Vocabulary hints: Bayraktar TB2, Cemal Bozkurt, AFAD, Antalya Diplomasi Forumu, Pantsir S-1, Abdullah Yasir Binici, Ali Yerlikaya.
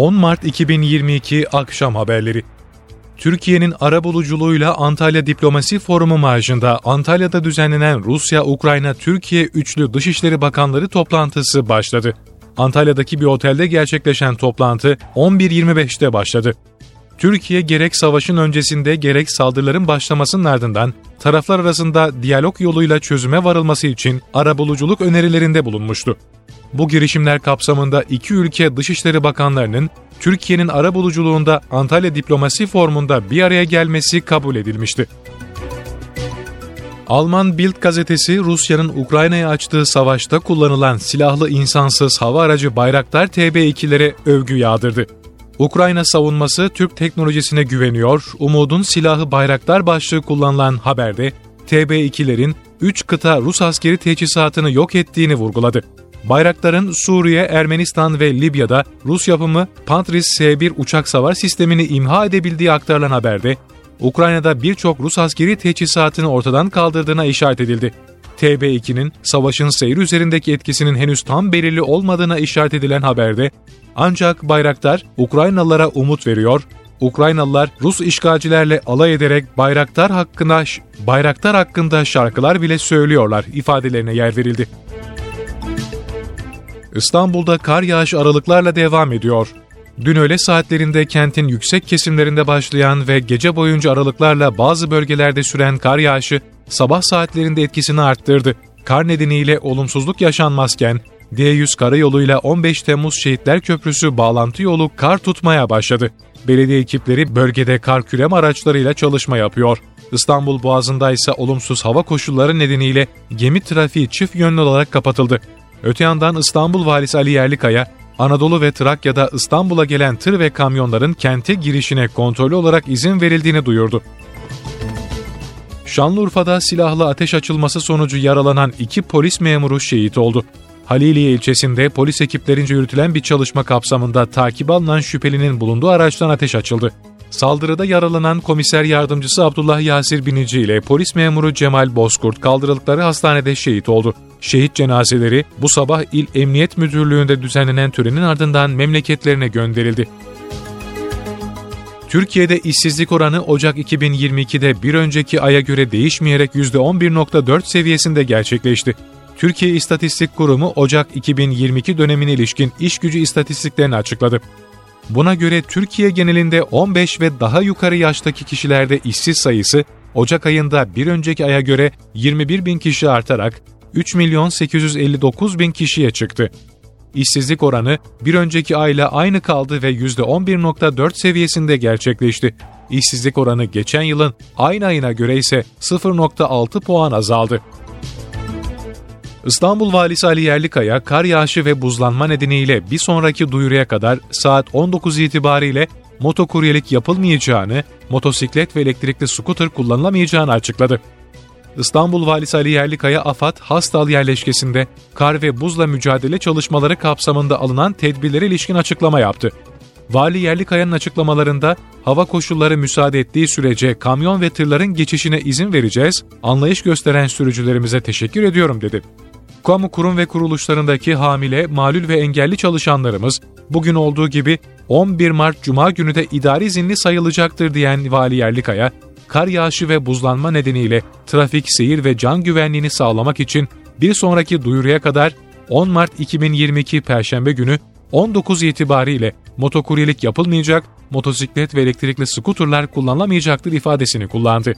10 Mart 2022 akşam haberleri. Türkiye'nin arabuluculuğuyla Antalya Diplomasi Forumu marjında Antalya'da düzenlenen Rusya-Ukrayna-Türkiye Üçlü Dışişleri Bakanları toplantısı başladı. Antalya'daki bir otelde gerçekleşen toplantı 11:25'te başladı. Türkiye gerek savaşın öncesinde gerek saldırıların başlamasının ardından taraflar arasında diyalog yoluyla çözüme varılması için arabuluculuk önerilerinde bulunmuştu. Bu girişimler kapsamında iki ülke Dışişleri Bakanlarının Türkiye'nin arabuluculuğunda Antalya Diplomasi Forumu'nda bir araya gelmesi kabul edilmişti. Alman Bild gazetesi Rusya'nın Ukrayna'ya açtığı savaşta kullanılan silahlı insansız hava aracı Bayraktar TB2'lere övgü yağdırdı. Ukrayna savunması Türk teknolojisine güveniyor, umudun silahı Bayraktar başlığı kullanılan haberde TB2'lerin 3 kıta Rus askeri teçhizatını yok ettiğini vurguladı. Bayraktar'ın Suriye, Ermenistan ve Libya'da Rus yapımı Pantsir S-1 uçak savar sistemini imha edebildiği aktarılan haberde, Ukrayna'da birçok Rus askeri teçhizatını ortadan kaldırdığına işaret edildi. TB2'nin savaşın seyir üzerindeki etkisinin henüz tam belirli olmadığına işaret edilen haberde, ancak Bayraktar Ukraynalılara umut veriyor, Ukraynalılar Rus işgalcilerle alay ederek Bayraktar hakkında şarkılar bile söylüyorlar ifadelerine yer verildi. İstanbul'da kar yağış aralıklarla devam ediyor. Dün öğle saatlerinde kentin yüksek kesimlerinde başlayan ve gece boyunca aralıklarla bazı bölgelerde süren kar yağışı sabah saatlerinde etkisini arttırdı. Kar nedeniyle olumsuzluk yaşanmazken D100 karayoluyla 15 Temmuz Şehitler Köprüsü bağlantı yolu kar tutmaya başladı. Belediye ekipleri bölgede kar küreme araçlarıyla çalışma yapıyor. İstanbul Boğazı'nda ise olumsuz hava koşulları nedeniyle gemi trafiği çift yönlü olarak kapatıldı. Öte yandan İstanbul Valisi Ali Yerlikaya, Anadolu ve Trakya'da İstanbul'a gelen tır ve kamyonların kente girişine kontrollü olarak izin verildiğini duyurdu. Şanlıurfa'da silahlı ateş açılması sonucu yaralanan 2 polis memuru şehit oldu. Haliliye ilçesinde polis ekiplerince yürütülen bir çalışma kapsamında takibe alınan şüphelinin bulunduğu araçtan ateş açıldı. Saldırıda yaralanan komiser yardımcısı Abdullah Yasir Binici ile polis memuru Cemal Bozkurt kaldırıldıkları hastanede şehit oldu. Şehit cenazeleri bu sabah İl Emniyet Müdürlüğü'nde düzenlenen törenin ardından memleketlerine gönderildi. Türkiye'de işsizlik oranı Ocak 2022'de bir önceki aya göre değişmeyerek %11.4 seviyesinde gerçekleşti. Türkiye İstatistik Kurumu Ocak 2022 dönemine ilişkin iş gücü istatistiklerini açıkladı. Buna göre Türkiye genelinde 15 ve daha yukarı yaştaki kişilerde işsiz sayısı Ocak ayında bir önceki aya göre 21 bin kişi artarak 3.859.000 kişiye çıktı. İşsizlik oranı bir önceki ayla aynı kaldı ve %11.4 seviyesinde gerçekleşti. İşsizlik oranı geçen yılın aynı ayına göre ise 0.6 puan azaldı. İstanbul Valisi Ali Yerlikaya, kar yağışı ve buzlanma nedeniyle bir sonraki duyuruya kadar saat 19 itibariyle motokuryelik yapılmayacağını, motosiklet ve elektrikli skuter kullanılamayacağını açıkladı. İstanbul Valisi Ali Yerlikaya, AFAD, Hastal yerleşkesinde kar ve buzla mücadele çalışmaları kapsamında alınan tedbirlere ilişkin açıklama yaptı. Vali Yerlikaya'nın açıklamalarında, hava koşulları müsaade ettiği sürece kamyon ve tırların geçişine izin vereceğiz, anlayış gösteren sürücülerimize teşekkür ediyorum dedi. Kamu kurum ve kuruluşlarındaki hamile, malul ve engelli çalışanlarımız bugün olduğu gibi 11 Mart Cuma günü de idari izinli sayılacaktır diyen Vali Yerlikaya, kar yağışı ve buzlanma nedeniyle trafik, seyir ve can güvenliğini sağlamak için bir sonraki duyuruya kadar 10 Mart 2022 Perşembe günü 19 itibariyle motokuryelik yapılmayacak, motosiklet ve elektrikli skuterler kullanılamayacaktır ifadesini kullandı.